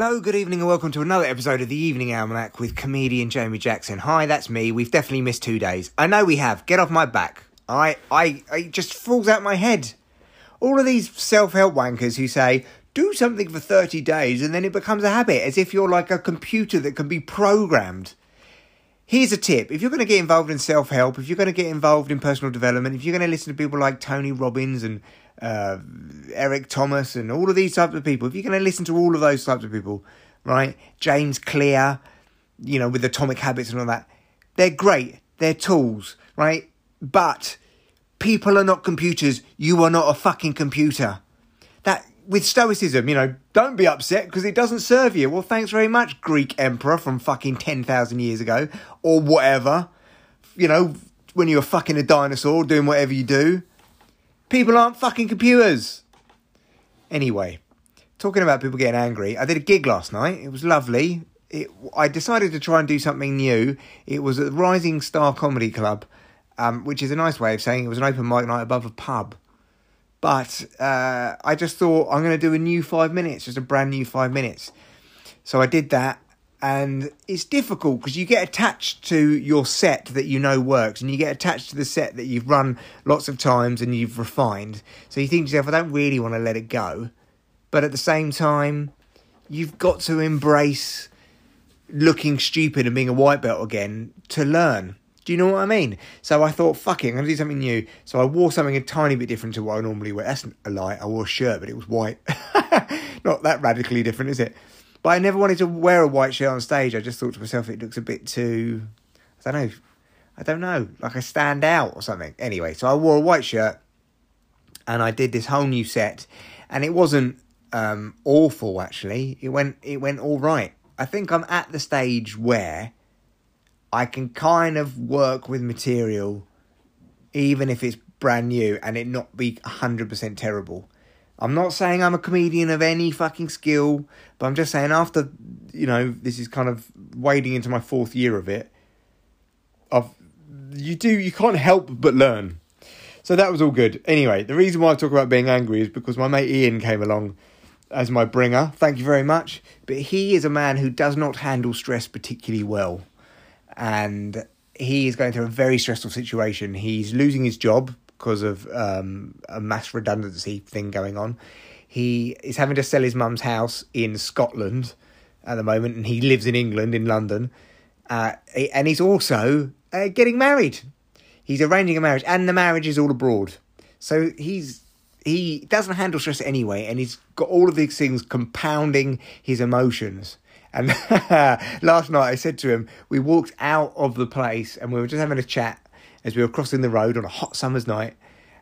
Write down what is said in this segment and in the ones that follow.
Hello, good evening, and welcome to another episode of The Evening Almanac with comedian Jamie Jackson. Hi, that's me. We've definitely missed 2 days. I know we have. Get off my back. It just falls out my head. All of these self-help wankers who say, do something for 30 days and then it becomes a habit, as if you're like a computer that can be programmed. Here's a tip. If you're going to get involved in self-help, if you're going to get involved in personal development, if you're going to listen to people like Tony Robbins and Eric Thomas and all of these types of people, if you're going to listen to all of those types of people, right? James Clear, you know, with Atomic Habits and all that. They're great. They're tools, right? But people are not computers. You are not a fucking computer. That, with stoicism, you know, don't be upset because it doesn't serve you. Well, thanks very much, Greek emperor from fucking 10,000 years ago or whatever. You know, when you were fucking a dinosaur doing whatever you do. People aren't fucking computers. Anyway, talking about people getting angry, I did a gig last night. It was lovely. I decided to try and do something new. It was at the Rising Star Comedy Club, which is a nice way of saying it was an open mic night above a pub. But I just thought I'm going to do a new 5 minutes, just a brand new 5 minutes. So I did that. And it's difficult because you get attached to your set that you know works, and you get attached to the set that you've run lots of times and you've refined. So you think to yourself, I don't really want to let it go. But at the same time, you've got to embrace looking stupid and being a white belt again to learn. Do you know what I mean? So I thought, fuck it, I'm going to do something new. So I wore something a tiny bit different to what I normally wear. That's a lie. I wore a shirt, but it was white. Not that radically different, is it? But I never wanted to wear a white shirt on stage. I just thought to myself, it looks a bit too, I don't know, like I stand out or something. Anyway, so I wore a white shirt and I did this whole new set. And it wasn't awful, actually. It went all right. I think I'm at the stage where I can kind of work with material, even if it's brand new, and it not be 100% terrible. I'm not saying I'm a comedian of any fucking skill, but I'm just saying after, you know, this is kind of wading into my fourth year of it, you can't help but learn. So that was all good. Anyway, the reason why I talk about being angry is because my mate Ian came along as my bringer. Thank you very much. But he is a man who does not handle stress particularly well. And he is going through a very stressful situation. He's losing his job because of a mass redundancy thing going on. He is having to sell his mum's house in Scotland at the moment, and he lives in England, in London. And he's also getting married. He's arranging a marriage, and the marriage is all abroad. So he doesn't handle stress anyway, and he's got all of these things compounding his emotions. And last night I said to him, we walked out of the place and we were just having a chat as we were crossing the road on a hot summer's night.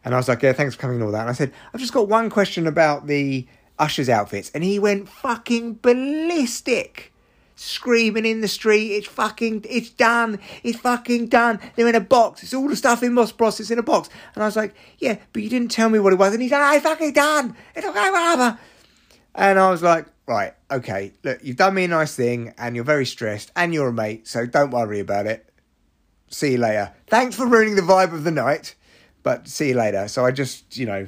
And I was like, yeah, thanks for coming and all that. And I said, I've just got one question about the ushers' outfits. And he went fucking ballistic, screaming in the street. It's fucking done. They're in a box. It's all the stuff in Moss Bros. It's in a box. And I was like, yeah, but you didn't tell me what it was. And he's like, it's fucking done. It's okay, whatever. And I was like, right, okay, look, you've done me a nice thing and you're very stressed and you're a mate, so don't worry about it. See you later. Thanks for ruining the vibe of the night, but see you later. So I just, you know,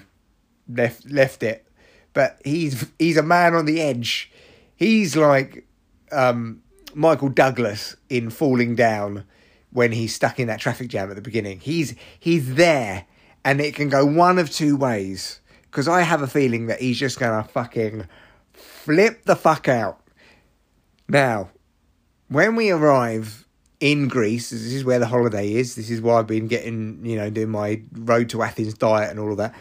left it. But he's a man on the edge. He's like Michael Douglas in Falling Down when he's stuck in that traffic jam at the beginning. He's there, and it can go one of two ways. Because I have a feeling that he's just going to fucking flip the fuck out. Now, when we arrive in Greece, this is where the holiday is. This is why I've been getting, you know, doing my road to Athens diet and all of that.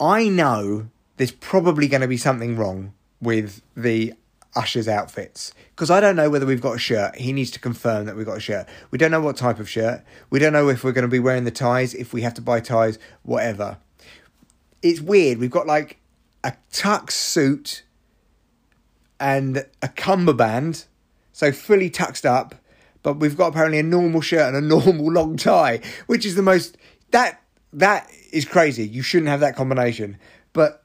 I know there's probably going to be something wrong with the ushers' outfits. Because I don't know whether we've got a shirt. He needs to confirm that we've got a shirt. We don't know what type of shirt. We don't know if we're going to be wearing the ties, if we have to buy ties, whatever. It's weird. We've got like a tux suit and a cummerbund, so fully tuxed up, but we've got apparently a normal shirt and a normal long tie, which is the most... That is crazy. You shouldn't have that combination. But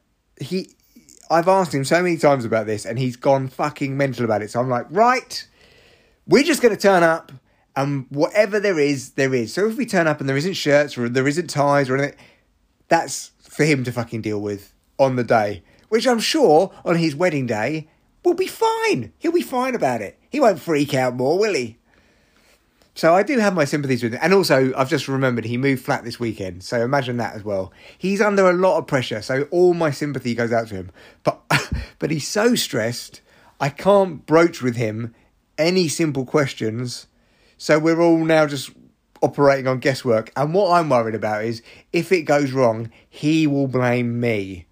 I've asked him so many times about this and he's gone fucking mental about it. So I'm like, right, we're just going to turn up and whatever there is, there is. So if we turn up and there isn't shirts or there isn't ties or anything, that's for him to fucking deal with on the day, which I'm sure on his wedding day we'll be fine. He'll be fine about it. He won't freak out more, will he? So I do have my sympathies with him. And also, I've just remembered he moved flat this weekend. So imagine that as well. He's under a lot of pressure. So all my sympathy goes out to him. But he's so stressed. I can't broach with him any simple questions. So we're all now just operating on guesswork. And what I'm worried about is if it goes wrong, he will blame me.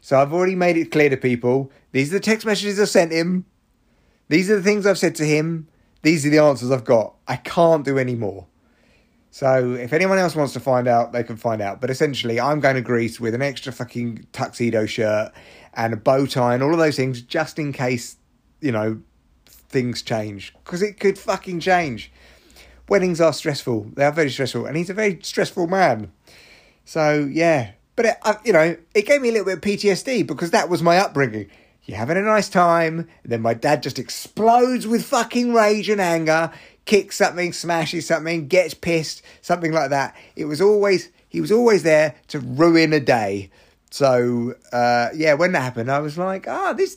So I've already made it clear to people. These are the text messages I've sent him. These are the things I've said to him. These are the answers I've got. I can't do any more. So if anyone else wants to find out, they can find out. But essentially, I'm going to Greece with an extra fucking tuxedo shirt and a bow tie and all of those things just in case, you know, things change. Because it could fucking change. Weddings are stressful. They are very stressful. And he's a very stressful man. So, yeah. But, it gave me a little bit of PTSD because that was my upbringing. You're having a nice time. And then my dad just explodes with fucking rage and anger. Kicks something, smashes something, gets pissed, something like that. He was always there to ruin a day. So, when that happened, I was like,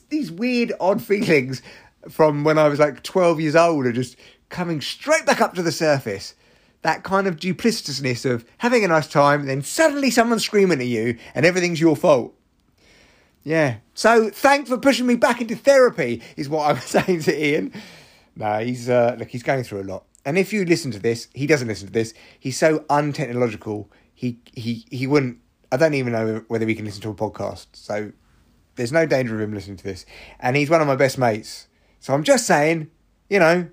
these weird, odd feelings from when I was like 12 years old are just coming straight back up to the surface. That kind of duplicitousness of having a nice time, then suddenly someone's screaming at you and everything's your fault. Yeah, so thanks for pushing me back into therapy, is what I'm saying to Ian. No, he's going through a lot. And if you listen to this, he doesn't listen to this. He's so untechnological, he wouldn't... I don't even know whether he can listen to a podcast. So there's no danger of him listening to this. And he's one of my best mates. So I'm just saying, I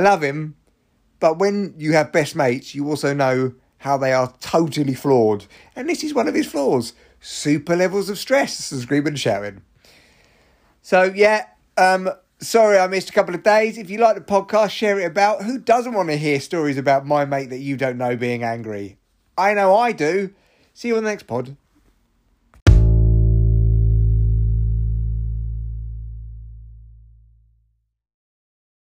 love him. But when you have best mates, you also know how they are totally flawed. And this is one of his flaws. Super levels of stress and screaming and shouting. So sorry I missed a couple of days. If you like the podcast, share it about. Who doesn't want to hear stories about my mate that you don't know being angry? I know I do. See you on the next pod.